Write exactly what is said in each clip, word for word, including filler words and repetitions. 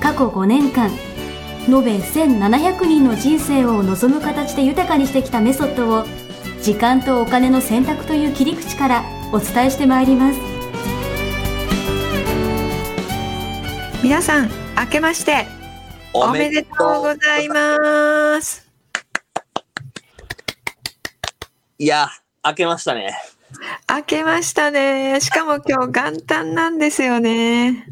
過去ごねんかん延べせんななひゃくにんの人生を望む形で豊かにしてきたメソッドを、時間とお金の選択という切り口からお伝えしてまいります。皆さん、明けましておめでとうございます。いや、明けましたね。明けましたね。しかも今日元旦なんですよね。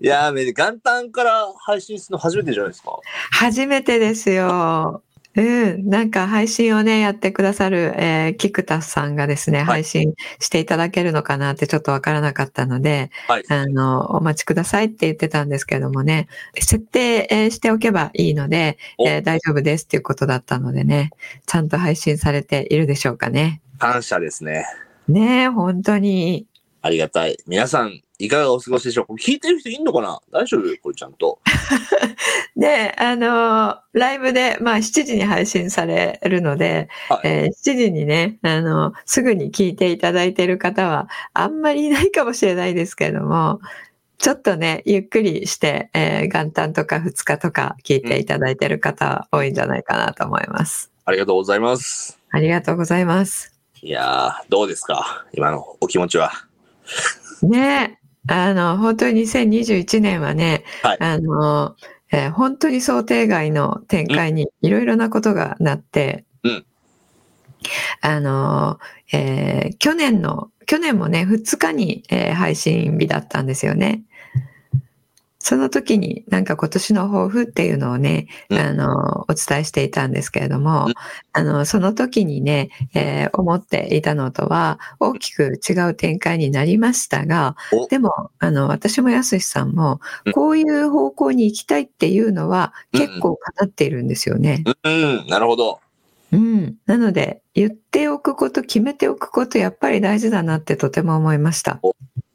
いや、元旦から配信するの初めてじゃないですか。初めてですよ。うん、なんか配信をねやってくださる、えー、菊田さんがですね、はい、配信していただけるのかなってちょっとわからなかったので、はい、あのお待ちくださいって言ってたんですけどもね、設定、えー、しておけばいいので、えー、大丈夫ですっていうことだったのでね、ちゃんと配信されているでしょうかね。感謝ですね。ねえ、本当にありがたい。皆さんいかがお過ごしでしょうか。聞いてる人いんのかな、大丈夫これちゃんとね、あのー、ライブで、まあ、しちじに配信されるので、はい、えー、しちじにね、あのー、すぐに聞いていただいている方はあんまりいないかもしれないですけれども、ちょっとねゆっくりして、えー、元旦とかふつかとか聞いていただいている方は多いんじゃないかなと思います、うん、ありがとうございます。ありがとうございます。いや、どうですか今のお気持ちはねえ、あの本当ににせんにじゅういちねんはね、はい、あのえー、本当に想定外の展開にいろいろなことがなって、うん、あの、えー、去年の去年もねふつかに、えー、配信日だったんですよね。その時になんか今年の抱負っていうのをね、うん、あのお伝えしていたんですけれども、うん、あのその時にね、えー、思っていたのとは大きく違う展開になりましたが、でもあの私もやすしさんもこういう方向に行きたいっていうのは結構叶っているんですよね。うん、うんうん、なるほど。うん、なので言っておくこと、決めておくこと、やっぱり大事だなってとても思いました。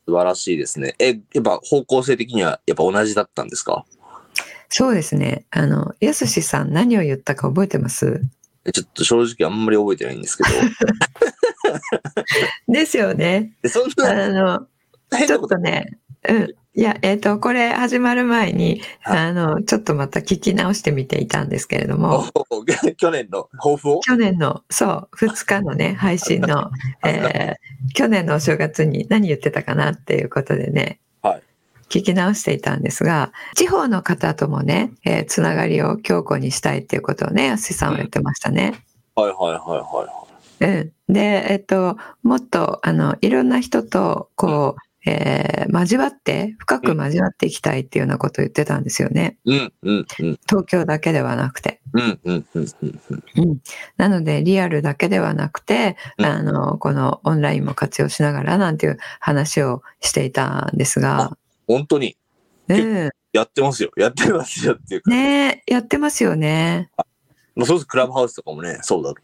素晴らしいですね。え、やっぱ方向性的にはやっぱ同じだったんですか？そうですね。あの、やすしさん何を言ったか覚えてます？ちょっと正直あんまり覚えてないんですけど。ですよね。そんなあのちょっとね、うん。いや、えっと、これ始まる前に、あの、ちょっとまた聞き直してみていたんですけれども。去年の抱負を去年の、そう、ふつかのね、配信の、えー、去年のお正月に何言ってたかなっていうことでね、はい、聞き直していたんですが、地方の方ともね、えー、つながりを強固にしたいっていうことをね、安井さんは言ってましたね。うん、はいはいはいはい、はい。うん。で、えっと、もっと、あの、いろんな人と、こう、うん、えー、交わって深く交わっていきたいっていうようなことを言ってたんですよね、うんうんうん、東京だけではなくて、うんうんうんうん、なのでリアルだけではなくて、うん、あのこのオンラインも活用しながらなんていう話をしていたんですが、本当に、ね、やってますよやってますよっていうかね、やってますよね。まあ、そうです。クラブハウスとかもねそうだと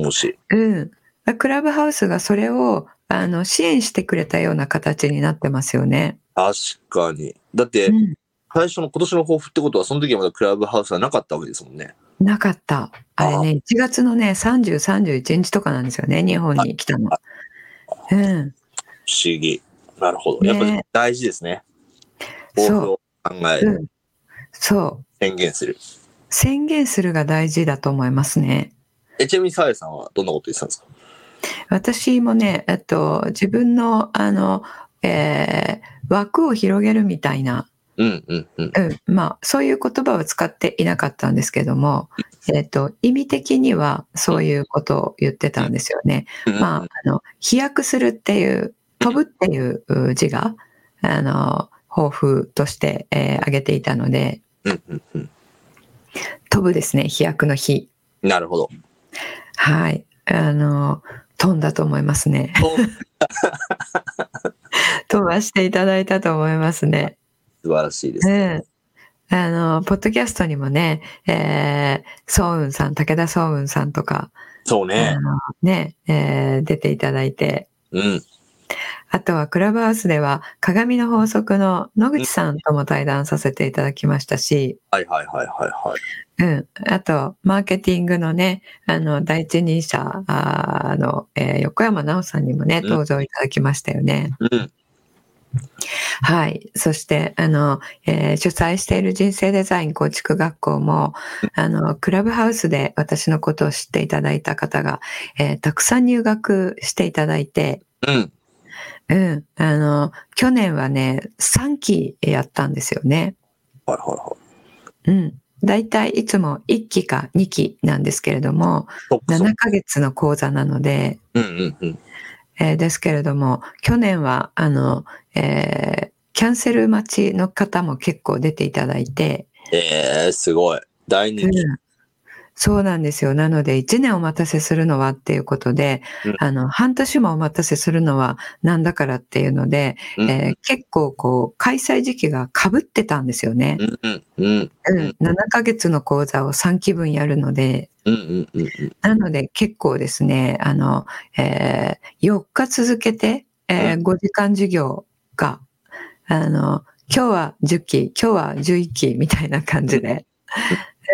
思うし、うん、クラブハウスがそれをあの支援してくれたような形になってますよね。確かに。だって、うん、最初の今年の抱負ってことはその時はまだクラブハウスはなかったわけですもんね。なかった。あれね、いちがつのねさんじゅう、さんじゅういちにちとかなんですよね、日本に来たの。うん、不思議。なるほど。やっぱり大事ですね、抱負を考える、そう、宣言する、宣言するが大事だと思いますね。え、ちなみに紗友さんはどんなこと言ってたんですか？私もね、えっと、自分の、あの、えー、枠を広げるみたいな、うんうんうんうん、まあ、そういう言葉を使っていなかったんですけども、えっと、意味的にはそういうことを言ってたんですよね。まあ、あの、飛躍するっていう、飛ぶっていう字が、あの、抱負として、えー、挙げていたので、うんうんうん、飛ぶですね、飛躍の日。なるほど。はい。あの、飛んだと思いますね。飛ばしていただいたと思いますね。素晴らしいですね。あの、ポッドキャストにもね、えー、ソウンさん、武田ソウンさんとか。そうね。ね、えー、出ていただいて。うん。あとはクラブハウスでは鏡の法則の野口さんとも対談させていただきましたし、はいはいはいはいはい、うん、あとマーケティングのね、あの第一人者あの、えー、横山直さんにもね登場いただきましたよね、うんうん、はい。そしてあの、えー、主催している人生デザイン構築学校もあのクラブハウスで私のことを知っていただいた方が、えー、たくさん入学していただいて、うんうん、あの去年はねさんきやったんですよね。はいはいはい。うん、だいたいいつもいっきかにきなんですけれども、ななかげつの講座なので、うんうんうん、えー、ですけれども去年はあの、えー、キャンセル待ちの方も結構出ていただいて、えー、すごい大人気。うん、そうなんですよ。なのでいちねんお待たせするのはっていうことで、うん、あの半年もお待たせするのはなんだからっていうので、うん、えー、結構こう開催時期が被ってたんですよね、うんうんうん、ななかげつの講座をさんきぶんやるので、うんうんうん、なので結構ですねあの、えー、よっか続けて、えー、ごじかん授業があの今日はじゅっき今日はじゅういっきみたいな感じで、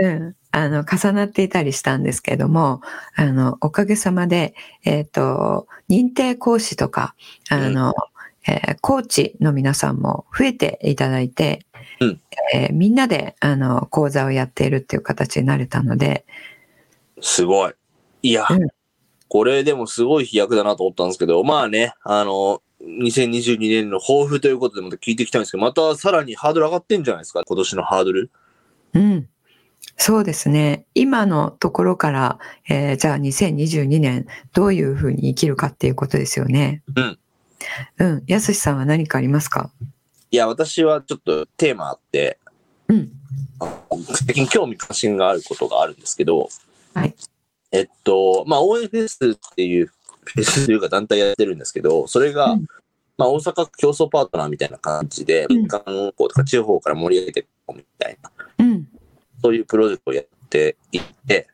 うん、あの重なっていたりしたんですけども、あのおかげさまで、えーと、認定講師とかあの、うん、えー、コーチの皆さんも増えていただいて、うん、えー、みんなであの講座をやっているっていう形になれたので、すごい。いや、うん、これでもすごい飛躍だなと思ったんですけど、まあね、あのにせんにじゅうにねんの抱負ということでまた聞いてきたんですけど、またさらにハードル上がってんじゃないですか、今年のハードル。うん、そうですね。今のところから、えー、じゃあにせんにじゅうにねんどういうふうに生きるかっていうことですよね。うん。うん。やすしさんは何かありますか？いや、私はちょっとテーマあって、うん。最近興味関心があることがあるんですけど、はい。えっと、まあ、オーエフエス っていうフェスというか団体やってるんですけど、それが、うん、まあ、大阪区競争パートナーみたいな感じで、民間のこうとか地方から盛り上げていこうみたいな。うん。そういうプロジェクトをやっていって、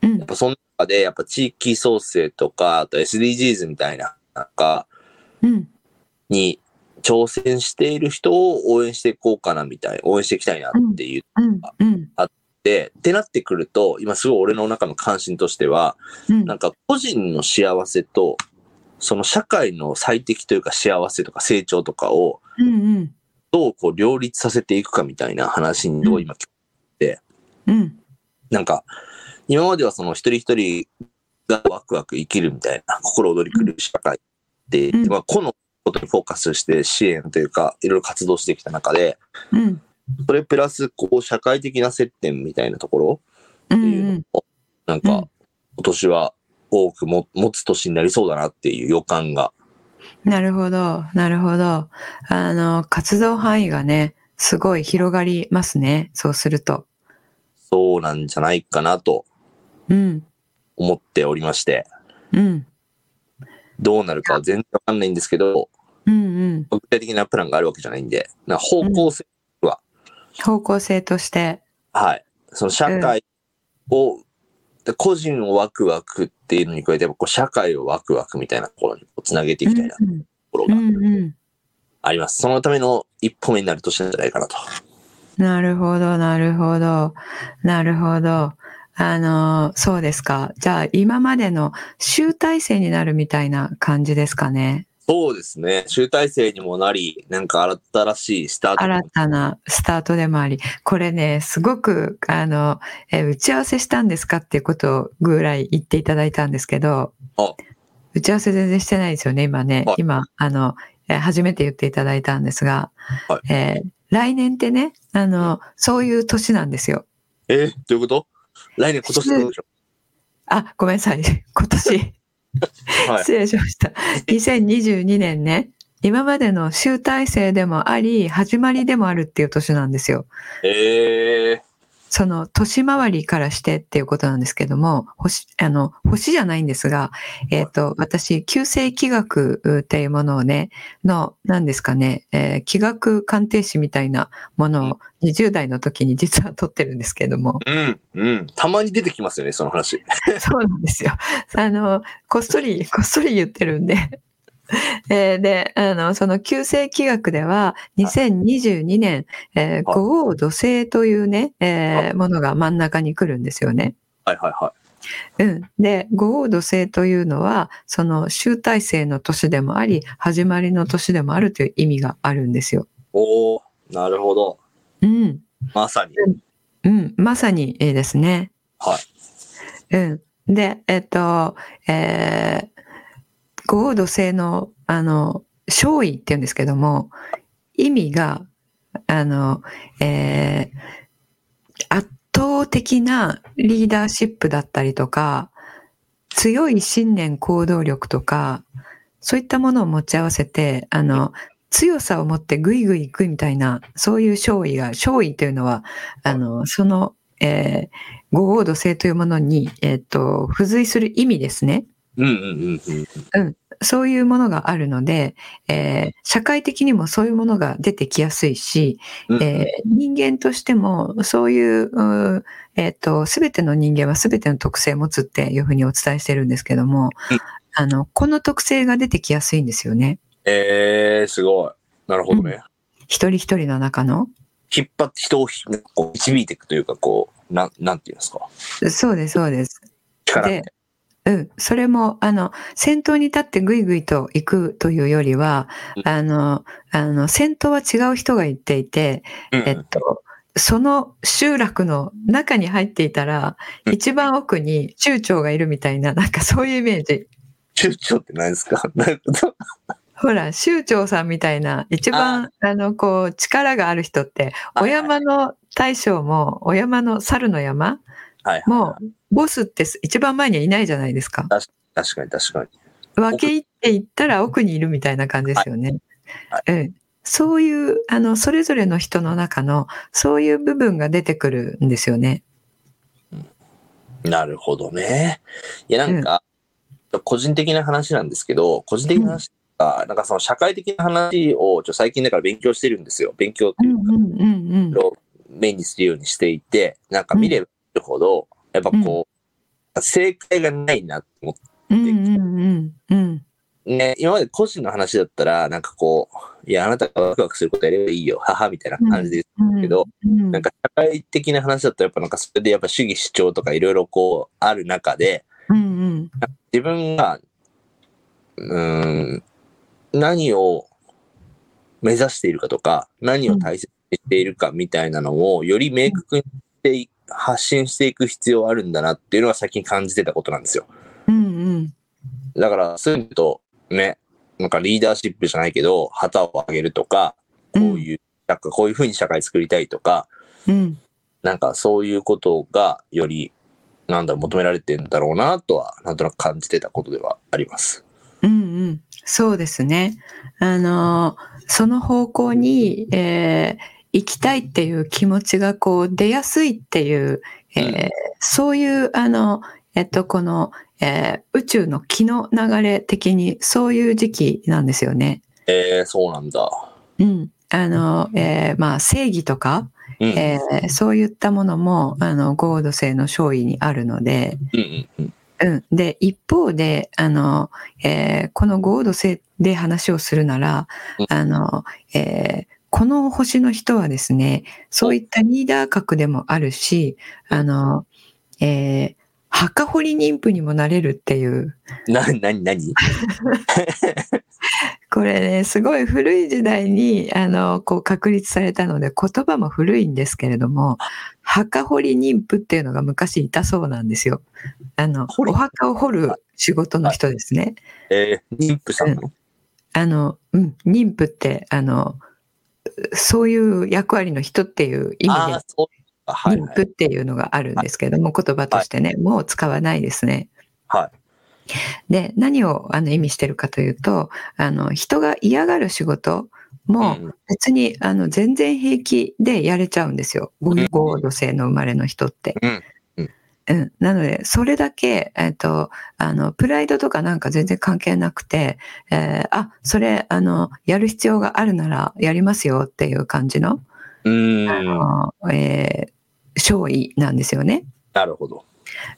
やっぱその中でやっぱ地域創生とかあと エスディージーズ みたいななんかに挑戦している人を応援していこうかなみたいな、応援していきたいなっていうのがあって、ってなってくると今すごい俺の中の関心としては、なんか個人の幸せとその社会の最適というか幸せとか成長とかをどうこう両立させていくかみたいな話にどう今聞いて。うん、なんか今まではその一人一人がワクワク生きるみたいな心躍り狂う社会って、うん、まあ、個のことにフォーカスして支援というかいろいろ活動してきた中で、うん、それプラスこう社会的な接点みたいなところっていうのをなんか今年は多くも持つ年になりそうだなっていう予感が。なるほどなるほど。あの活動範囲がねすごい広がりますね、そうすると。そうなんじゃないかなと思っておりまして、うん、どうなるかは全然わかんないんですけど、うんうん、具体的なプランがあるわけじゃないんで、な方向性は、うん、方向性として、はい、その社会を、うん、個人をワクワクっていうのに加えて、こう社会をワクワクみたいなところにつなげていきたいなところがあります。うんうん、そのための一歩目になる年なんじゃないかなと。なるほど、なるほど、なるほど。あの、そうですか。じゃあ、今までの集大成になるみたいな感じですかね。そうですね。集大成にもなり、なんか新しいスタート。新たなスタートでもあり。これね、すごく、あの、え、打ち合わせしたんですかっていうことをぐらい言っていただいたんですけど、あ、打ち合わせ全然してないですよね、今ね。はい、今、あの、初めて言っていただいたんですが、はい、えー来年ってね、あの、そういう年なんですよ。えー、どういうこと？来年、今年どうでしょう？あ、ごめんなさい。今年。はい、失礼しました。にせんにじゅうにねんね、今までの集大成でもあり、始まりでもあるっていう年なんですよ。えー、その年回りからしてっていうことなんですけども、星、あの、星じゃないんですが、えっ、ー、と、私、旧世気学っていうものをね、の、何ですかね、えー、気学鑑定士みたいなものをにじゅう代の時に実は取ってるんですけども。うん、うん。たまに出てきますよね、その話。そうなんですよ。あの、こっそり、こっそり言ってるんで。えー、で、あの、その旧世気学では、にせんにじゅうにねん、えー、五黄土星というね、えー、ものが真ん中に来るんですよね。はいはいはい。うん。で、五黄土星というのは、その集大成の年でもあり、始まりの年でもあるという意味があるんですよ。おー、なるほど。うん。まさに。うん、うん、まさにですね。はい。うん。で、えっと、えー、五黄土星の、あの、勝意って言うんですけども、意味が、あの、えー、圧倒的なリーダーシップだったりとか、強い信念行動力とか、そういったものを持ち合わせて、あの、強さを持ってグイグイ行くみたいな、そういう勝意が、勝意というのは、あの、その、えー、五黄土星というものに、えっと、付随する意味ですね。うんうんうんうんうん、そういうものがあるので、えー、社会的にもそういうものが出てきやすいし、うんえー、人間としてもそういう、うえっと、すべての人間はすべての特性を持つっていうふうにお伝えしてるんですけども、うん、あのこの特性が出てきやすいんですよね。えー、すごい。なるほどね。うん、一人一人の中の引っ張って人をこう導いていくというか、こうな ん, なんていうんですか。そうですそうです。力で。うん、それも、あの、先頭に立ってぐいぐいと行くというよりは、あの、あの、先頭は違う人が行っていて、えっと、その集落の中に入っていたら、一番奥に中長がいるみたいな、なんかそういうイメージ。中長って何ですか？なるほど。ほら、州長さんみたいな、一番、あ, あの、こう、力がある人って、お山の大将も、お山の猿の山、はいはいはい、もうボスって一番前にはいないじゃないですか。確かに確かに。分け入っていったら奥にいるみたいな感じですよね。はいはい、うん、そういうあのそれぞれの人の中のそういう部分が出てくるんですよね。なるほどね。いやなんか、うん、個人的な話なんですけど、個人的な話が、うん、なんかその社会的な話をちょ最近だから勉強してるんですよ。勉強っていうか、うんうんうんうん、目にするようにしていて、なんか見れば、うんほどやっぱこう、うん、正解がないなと思ってきて、うんうんうんね、今まで個人の話だったらなんかこういやあなたがワクワクすることやればいいよ母みたいな感じで言うんだけど、うんうん、なんか社会的な話だったらやっぱなんかそれでやっぱ主義主張とかいろいろこうある中で、うんうん、自分がうーん何を目指しているかとか何を大切にしているかみたいなのをより明確にしていく発信していく必要あるんだなっていうのは最近感じてたことなんですよ。うんうん、だからそういうとね、なんかリーダーシップじゃないけど旗を上げるとか、こういう、なんかこういう風に社会作りたいとか、うん、なんかそういうことがよりなんだろう求められてんだろうなとはなんとなく感じてたことではあります。うんうん、そうですね。あのその方向に。えー行きたいっていう気持ちがこう出やすいっていう、えー、そういうあの、えっと、この、えー、宇宙の気の流れ的にそういう時期なんですよね。えー、そうなんだ。うん。あの、えー、まあ正義とか、うんえー、そういったものも、あの、五黄土星の勝意にあるので、うんうんうんうん、で一方であの、えー、この五黄土星で話をするなら、うん、あの、えーこの星の人はですね、そういったリーダー格でもあるし、あの、えー、墓掘り妊婦にもなれるっていう。な、なになにこれね、すごい古い時代に、あの、こう確立されたので、言葉も古いんですけれども、墓掘り妊婦っていうのが昔いたそうなんですよ。あの、お墓を掘る仕事の人ですね。えー、妊婦さんの、うん、あの、うん、妊婦って、あの、そういう役割の人っていう意味で妊婦っていうのがあるんですけども、はい、言葉としてね、はい、もう使わないですね、はい、で何をあの意味してるかというとあの人が嫌がる仕事もう別にあの全然平気でやれちゃうんですよ、ご女性の生まれの人って、うんうんうん、なのでそれだけ、えーと、あのプライドとかなんか全然関係なくて、えー、あ、それあのやる必要があるならやりますよっていう感じの、うん、あの、えー、勝意なんですよね。なるほど。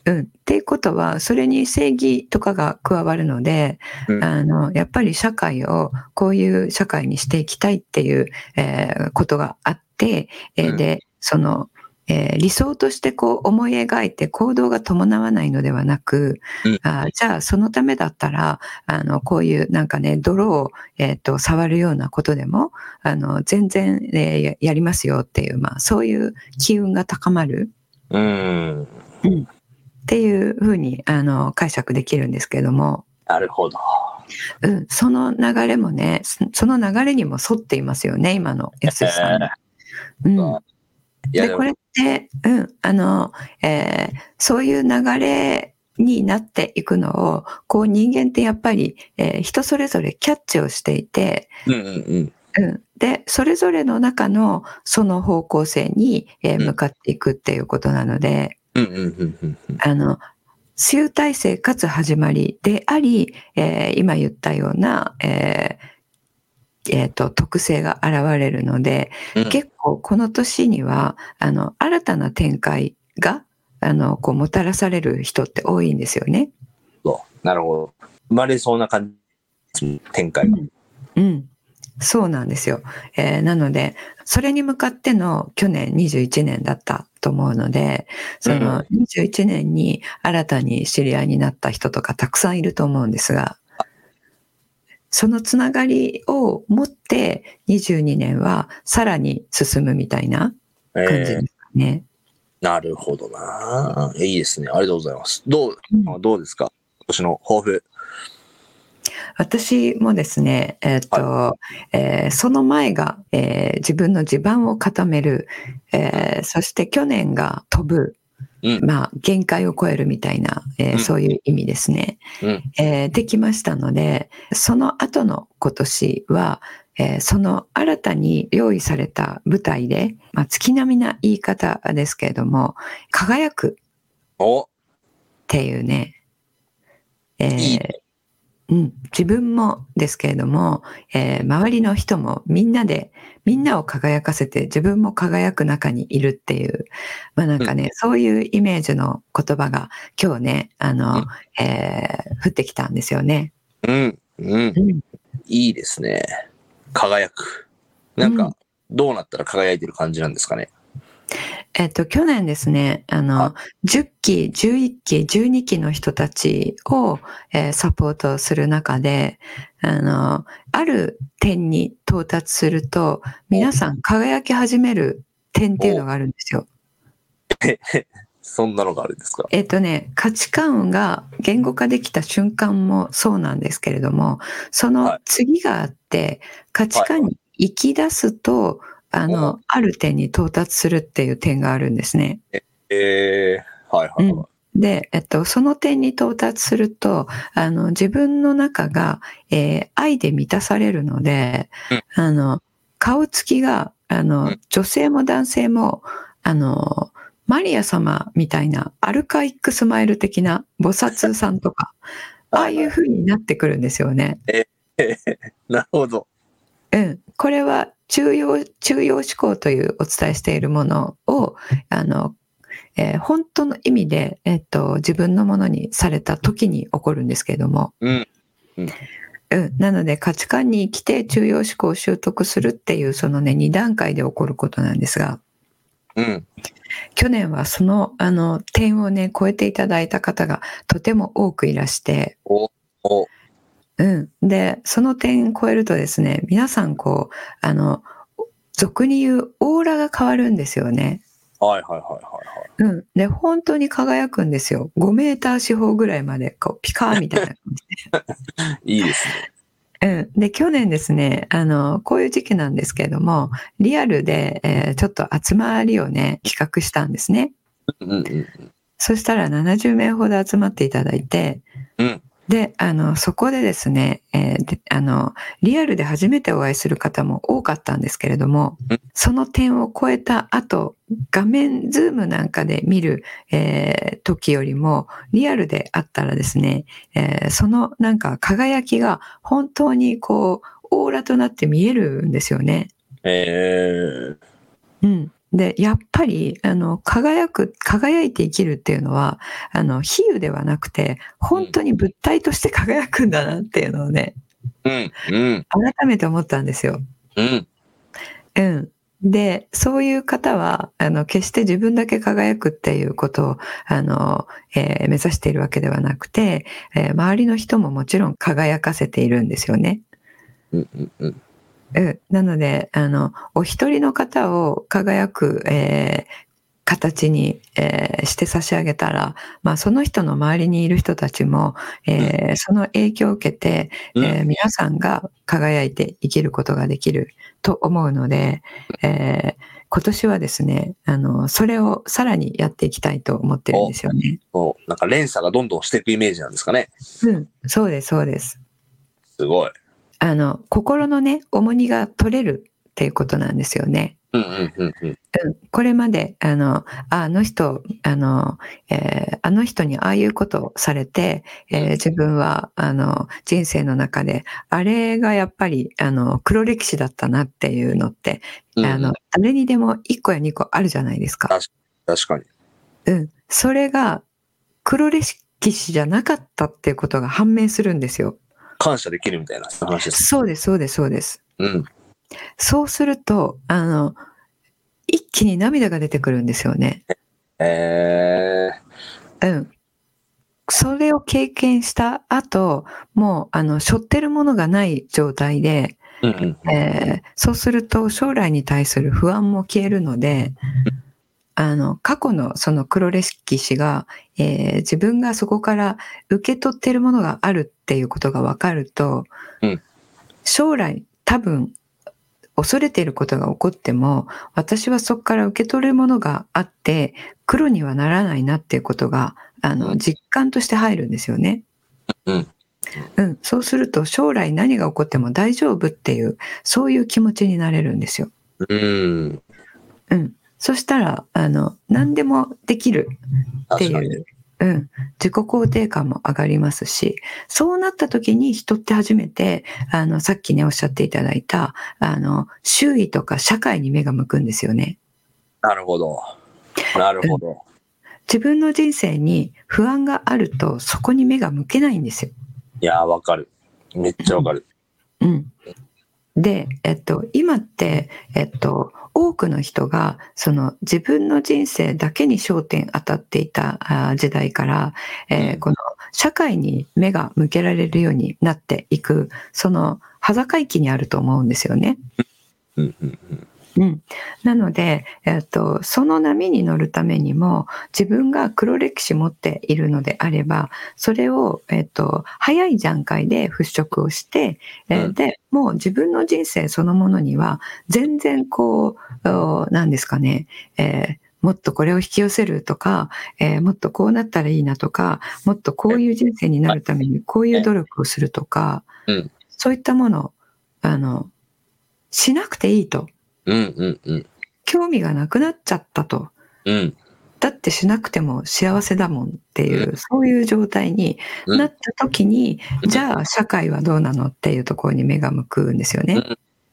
うん、っていうことはそれに正義とかが加わるので、うん、あのやっぱり社会をこういう社会にしていきたいっていう、えー、ことがあって、えー、でその、えー、理想としてこう思い描いて行動が伴わないのではなく、うん、あ、じゃあそのためだったらあのこういうなんかね泥を、えー、と触るようなことでもあの全然、えー、やりますよっていう、まあ、そういう機運が高まる。うん、うんっていうふうにあの解釈できるんですけども、なるほど、うん、その流れもね、その流れにも沿っていますよね、今の安井さん、えーうん、でこれって、うんあのえー、そういう流れになっていくのをこう人間ってやっぱり、えー、人それぞれキャッチをしていて、うんうんうんうん、でそれぞれの中のその方向性に、えー、向かっていくっていうことなので、うんうんうんうん、あの集大成かつ始まりであり、えー、今言ったような、えーえー、と特性が現れるので、うん、結構この年にはあの新たな展開があのこうもたらされる人って多いんですよね。そう、なるほど。生まれそうな感じ、展開が、うんうん、そうなんですよ、えー、なのでそれに向かっての去年にじゅういちねんだったと思うので、そのにじゅういちねんに新たに知り合いになった人とかたくさんいると思うんですが、そのつながりを持ってにじゅうにねんはさらに進むみたいな感じですかね、えー、なるほどな、いいですね、ありがとうございます。どう、うん、どうですか今年の抱負。私もですね、えーとはいえー、その前が、えー、自分の地盤を固める、えー、そして去年が飛ぶ、うんまあ、限界を超えるみたいな、えーうん、そういう意味ですね、うんえー、できましたので、その後の今年は、えー、その新たに用意された舞台で、まあ、月並みな言い方ですけれども輝くっていうね、えー、いいうん、自分もですけれども、えー、周りの人もみんなでみんなを輝かせて自分も輝く中にいるっていう、まあなんかね、うん、そういうイメージの言葉が今日ねあの、うんえー、降ってきたんですよね。うんうん、うん、いいですね。輝く、なんかどうなったら輝いてる感じなんですかね。えっと、去年ですね、あの、じゅっき、じゅういっき、じゅうにきの人たちを、えー、サポートする中で、あの、ある点に到達すると、皆さん輝き始める点っていうのがあるんですよ。そんなのがあるんですか？えっとね、価値観が言語化できた瞬間もそうなんですけれども、その次があって、価値観に行き出すと、はいはい、あの、ある点に到達するっていう点があるんですね。えー、はいはいはい。うん、で、えっと、その点に到達すると、あの、自分の中が、えー、愛で満たされるので、うん、あの、顔つきが、あの、うん、女性も男性も、あの、マリア様みたいな、アルカイックスマイル的な、菩薩さんとか、ああいう風になってくるんですよね。えー、なるほど。うん、これは、中庸、中庸思考というお伝えしているものを、あの、えー、本当の意味で、えっと、自分のものにされた時に起こるんですけれども、うんうんうん、なので価値観に来て中庸思考を習得するっていうそのねに段階で起こることなんですが、うん、去年はその、あの点をね超えていただいた方がとても多くいらして。おおうん、でその点超えるとですね、皆さんこうあの俗に言うオーラが変わるんですよね。はいはいはいはい、はいうん、で本当に輝くんですよ。ごメーター四方ぐらいまでこうピカーみたいな感じでいいですね、うん、で去年ですね、あのこういう時期なんですけれどもリアルで、えー、ちょっと集まりをね企画したんですね。うんうんうん、そしたらななじゅう名ほど集まっていただいて、うんで、あの、そこでですね、えー、で、あの、リアルで初めてお会いする方も多かったんですけれども、その点を超えた後、画面ズームなんかで見る、えー、時よりもリアルであったらですね、えー、そのなんか輝きが本当にこう、オーラとなって見えるんですよね。えー、うん。で、やっぱり、あの、輝く、輝いて生きるっていうのは、あの、比喩ではなくて、本当に物体として輝くんだなっていうのをね、うん、うん。改めて思ったんですよ。うん。うん。で、そういう方は、あの、決して自分だけ輝くっていうことを、あの、えー、目指しているわけではなくて、えー、周りの人ももちろん輝かせているんですよね。うんうんうん。うん、なので、あの、お一人の方を輝く、えー、形に、えー、して差し上げたら、まあ、その人の周りにいる人たちも、えーうん、その影響を受けて、えー、皆さんが輝いて生きることができると思うので、えー、今年はですね、あの、それをさらにやっていきたいと思ってるんですよね。お、なんか連鎖がどんどんしていくイメージなんですかね。うん、そうです、そうです。すごい。あの、心のね、重荷が取れるっていうことなんですよね。うんうんうんうん。これまで、あの、あの人、あの、えー、あの人にああいうことをされて、えー、自分は、あの、人生の中で、あれがやっぱり、あの、黒歴史だったなっていうのって、うんうん、あの、誰にでもいっこやにこあるじゃないですか。確かに。うん。それが、黒歴史じゃなかったっていうことが判明するんですよ。感謝できるみたいな話です。そうです、そうです、そうです。うん。そうすると、あの、一気に涙が出てくるんですよね。えー、うん。それを経験した後、もう、あの、背負ってるものがない状態で、うんうん、えー、そうすると将来に対する不安も消えるので、うんあの、過去のその黒歴史が、えー、自分がそこから受け取っているものがあるっていうことが分かると、うん、将来多分恐れていることが起こっても、私はそこから受け取るものがあって、黒にはならないなっていうことが、あの、実感として入るんですよね。うん。うん。そうすると将来何が起こっても大丈夫っていう、そういう気持ちになれるんですよ。うん。うん。そしたら、あの、何でもできるっていう、うん、自己肯定感も上がりますし、そうなった時に人って初めて、あの、さっきね、おっしゃっていただいた、あの、周囲とか社会に目が向くんですよね。なるほど。なるほど。うん、自分の人生に不安があると、そこに目が向けないんですよ。いやー、わかる。めっちゃわかる。うん。うんで、えっと、今って、えっと、多くの人が、その自分の人生だけに焦点当たっていた時代から、えー、この社会に目が向けられるようになっていく、その端境期にあると思うんですよね。うんうんうんうん、なので、えっと、その波に乗るためにも自分が黒歴史持っているのであればそれを、えっと、早い段階で払拭をして、うん、でもう自分の人生そのものには全然こう何ですかね、えー、もっとこれを引き寄せるとか、えー、もっとこうなったらいいなとかもっとこういう人生になるためにこういう努力をするとか、うん、そういったものをあのしなくていいと。うんうんうん、興味がなくなっちゃったと、うん、だってしなくても幸せだもんっていう、うん、そういう状態になった時に、うん、じゃあ社会はどうなのっていうところに目が向くんですよね、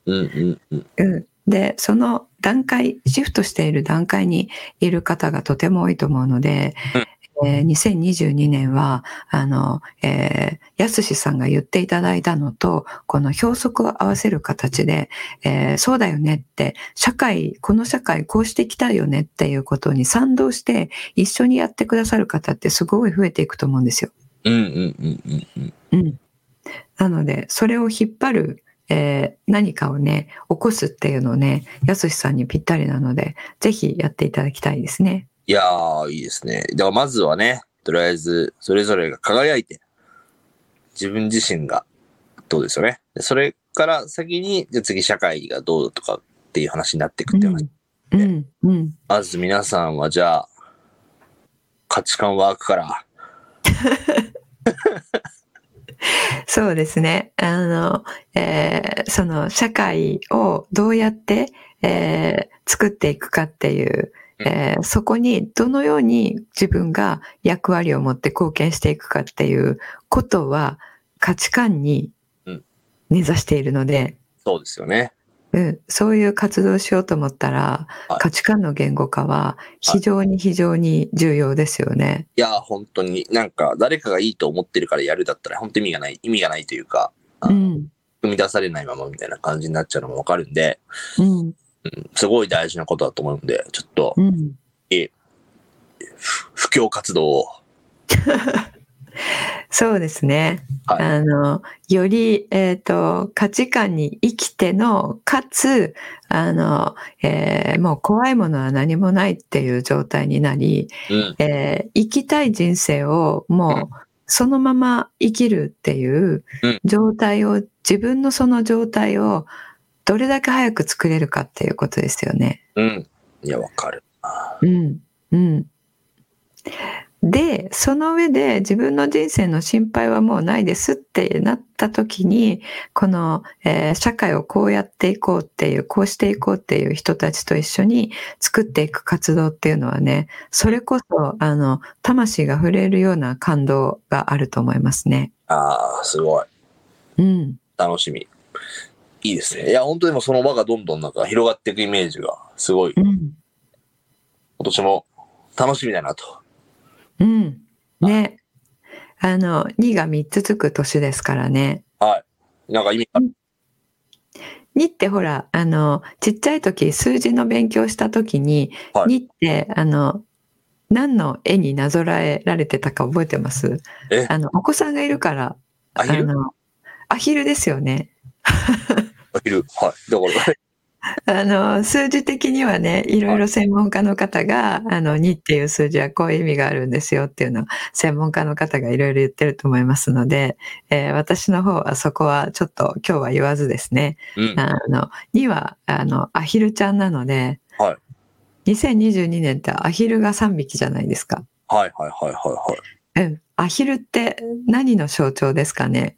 うんうんうんうん、でその段階シフトしている段階にいる方がとても多いと思うので、うんえー、にせんにじゅうにねんはあの、えー、やすしさんが言っていただいたのとこの表則を合わせる形で、えー、そうだよねって社会この社会こうしていきたいよねっていうことに賛同して一緒にやってくださる方ってすごい増えていくと思うんですよ。うんうんうんうんうん。なのでそれを引っ張るえー、何かをね起こすっていうのをねやすしさんにぴったりなのでぜひやっていただきたいですね。いやーいいですね。だからまずはねとりあえずそれぞれが輝いて自分自身がどうですよね。それから先にじゃあ次社会がどうとかっていう話になっていくって話、うんうんうん、まず皆さんはじゃあ価値観ワークからそうですね。あの、えー、その社会をどうやって、えー、作っていくかっていう、えー、そこにどのように自分が役割を持って貢献していくかっていうことは価値観に根ざしているので、うん、そうですよね、うん、そういう活動をしようと思ったら、はい、価値観の言語化は非常に非常に重要ですよね。いや本当になんか誰かがいいと思ってるからやるだったら本当に意味がない意味がないというか、うん、生み出されないままみたいな感じになっちゃうのもわかるんで、うんうん、すごい大事なことだと思うんで、ちょっと、うん、え布教活動をそうですね、はい、あのより、えーと、価値観に生きてのかつあの、えー、もう怖いものは何もないっていう状態になり、うんえー、生きたい人生をもうそのまま生きるっていう状態を、うん、自分のその状態をどれだけ早く作れるかっていうことですよね。うん。いや、わかる。うん。うん。で、その上で自分の人生の心配はもうないですってなった時に、この、えー、社会をこうやっていこうっていう、こうしていこうっていう人たちと一緒に作っていく活動っていうのはね、それこそ、あの、魂が触れるような感動があると思いますね。ああ、すごい。うん。楽しみ。いいですね。いや本当にもその輪がどんどんなんか広がっていくイメージがすごい、うん、今年も楽しみだなと。うんね、あのにがみっつつく年ですからね。はい。なんか意味ある。にってほらあのちっちゃい時数字の勉強した時に、はい、にってあの何の絵になぞらえられてたか覚えてます？えあのお子さんがいるからアヒル？あのアヒルですよね。いるはい、だからあの数字的にはねいろいろ専門家の方が、はい、あのにっていう数字はこういう意味があるんですよっていうのを専門家の方がいろいろ言ってると思いますので、えー、私の方はそこはちょっと今日は言わずですね、うん、あのにはあのアヒルちゃんなので、はい、にせんにじゅうにねんってアヒルがさんびきじゃないですか。はいはいはいはいはい、うん、アヒルって何の象徴ですかね。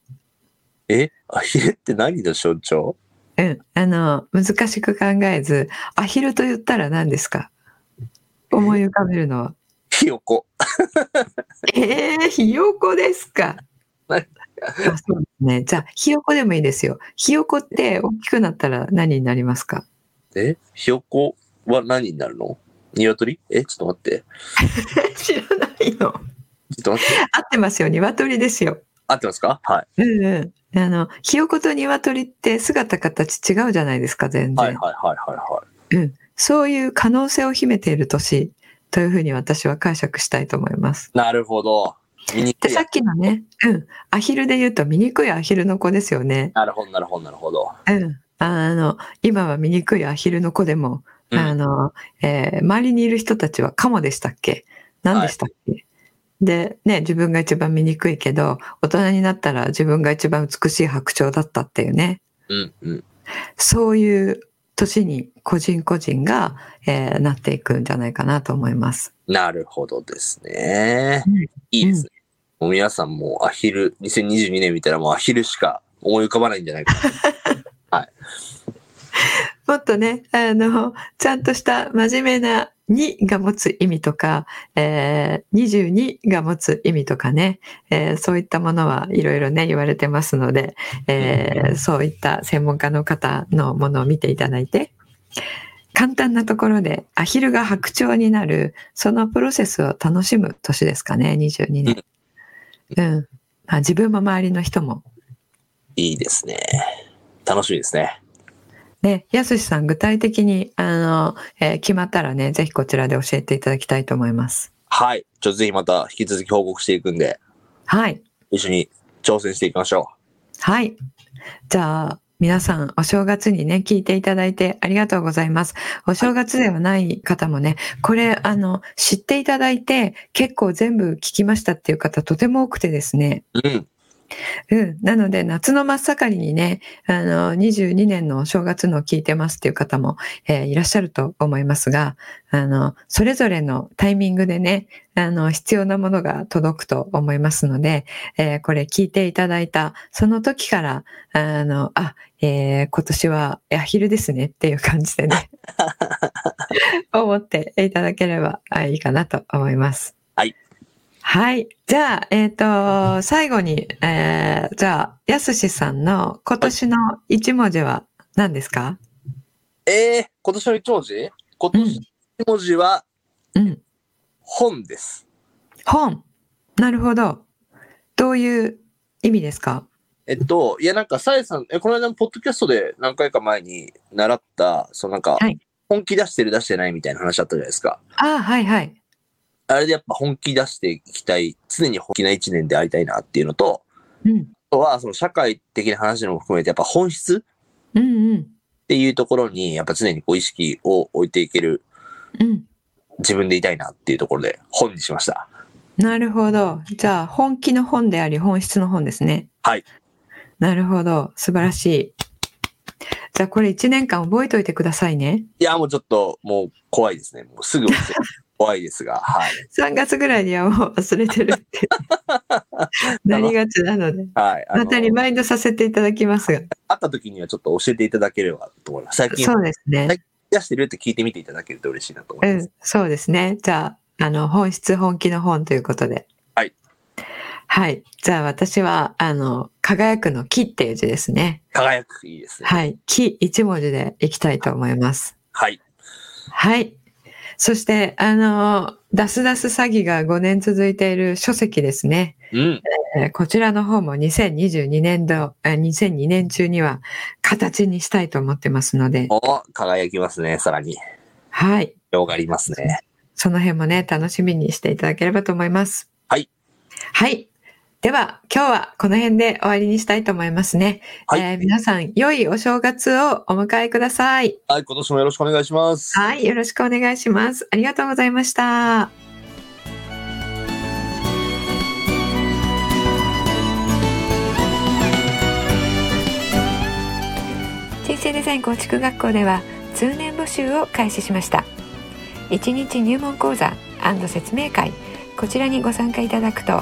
えアヒルって何の象徴？うん、あの難しく考えずアヒルと言ったら何ですか？思い浮かべるのはひよこえー、ひよこですかあそうですね、じゃあひよこでもいいですよ。ひよこって大きくなったら何になりますか？えひよこは何になるの？鶏？えちょっと待って知らないの。ちょっと待って合ってますよ。鶏ですよ。合ってますか？はい、うんうん、あのひよこと鶏って姿形違うじゃないですか全然。はいはいはいはい、はいうん、そういう可能性を秘めている年というふうに私は解釈したいと思います。なるほど。でさっきのね、うん、アヒルで言うと醜いアヒルの子ですよね。なるほどなるほどなるほど、うん、あの今は醜いアヒルの子でも、うんあのえー、周りにいる人たちはカモでしたっけ何でしたっけ、はいでね、自分が一番醜いけど大人になったら自分が一番美しい白鳥だったっていうね、うんうん、そういう年に個人個人が、えー、なっていくんじゃないかなと思います。なるほどですね、うん、いいですね、うん、もう皆さんもうアヒルにせんにじゅうにねん見たらもうアヒルしか思い浮かばないんじゃないかなはい、もっとねあのちゃんとした真面目なにが持つ意味とか、えー、にじゅうにが持つ意味とかね、えー、そういったものはいろいろね言われてますので、えー、そういった専門家の方のものを見ていただいて、簡単なところでアヒルが白鳥になるそのプロセスを楽しむ年ですかねにじゅうにねん、うんまあ、自分も周りの人もいいですね。楽しみですね。で、やすしさん具体的にあの、えー、決まったらねぜひこちらで教えていただきたいと思います。はい、ちょっとぜひまた引き続き報告していくんで、はい一緒に挑戦していきましょう。はい、じゃあ皆さんお正月にね聞いていただいてありがとうございます。お正月ではない方もねこれあの知っていただいて結構全部聞きましたっていう方とても多くてですね、うんうん、なので夏の真っ盛りにね、あのにじゅうにねんのお正月のを聞いてますっていう方も、えー、いらっしゃると思いますが、あのそれぞれのタイミングでね、あの必要なものが届くと思いますので、えー、これ聞いていただいたその時からあのあ、えー、今年はアヒルですねっていう感じでね思っていただければいいかなと思います。はい。はい。じゃあ、えっと、最後に、えー、じゃあ、やすしさんの今年の一文字は何ですか？えー、今年の一文字？今年の一文字は、うん、本です。本。なるほど。どういう意味ですか？えっと、いや、なんか、さえさん、え、この間のポッドキャストで何回か前に習った、そのなんか、はい、本気出してる出してないみたいな話あったじゃないですか。ああ、はいはい。あれでやっぱ本気出していきたい、常に本気な一年でありたいなっていうのと、うん、あとはその社会的な話も含めてやっぱ本質、うんうん、っていうところにやっぱ常にこう意識を置いていける、うん、自分でいたいなっていうところで本にしました。なるほど。じゃあ本気の本であり本質の本ですね。はい。なるほど。素晴らしい。じゃあこれいちねんかん覚えておいてくださいね。いやもうちょっともう怖いですね。もうすぐ忘れ怖いですが、はい、さんがつぐらいにはもう忘れてるってなりがちなので、はい、あのまたリマインドさせていただきますが、会った時にはちょっと教えていただければと思います。最近そうですね、最近出してるって聞いてみていただけると嬉しいなと思います、うん、そうですね。じゃあ、 あの本質本気の本ということで、はい、はい、じゃあ私はあの輝くの木っていう字ですね。輝くいいですね。はい、木一文字でいきたいと思います。はいはい。そして、あの、ダスダス詐欺がごねん続いている書籍ですね。うんえー、こちらの方もにせんにじゅうにねん度、にせんにねん中には形にしたいと思ってますので。お、輝きますね、さらに。はい。広がりますね。その辺もね、楽しみにしていただければと思います。はい。はい。では、今日はこの辺で終わりにしたいと思いますね。はい、えー、皆さん、良いお正月をお迎えください。はい、今年もよろしくお願いします。はい、よろしくお願いします。ありがとうございました。人生デザイン構築学校では、通年募集を開始しました。いちにち入門講座&説明会、こちらにご参加いただくと、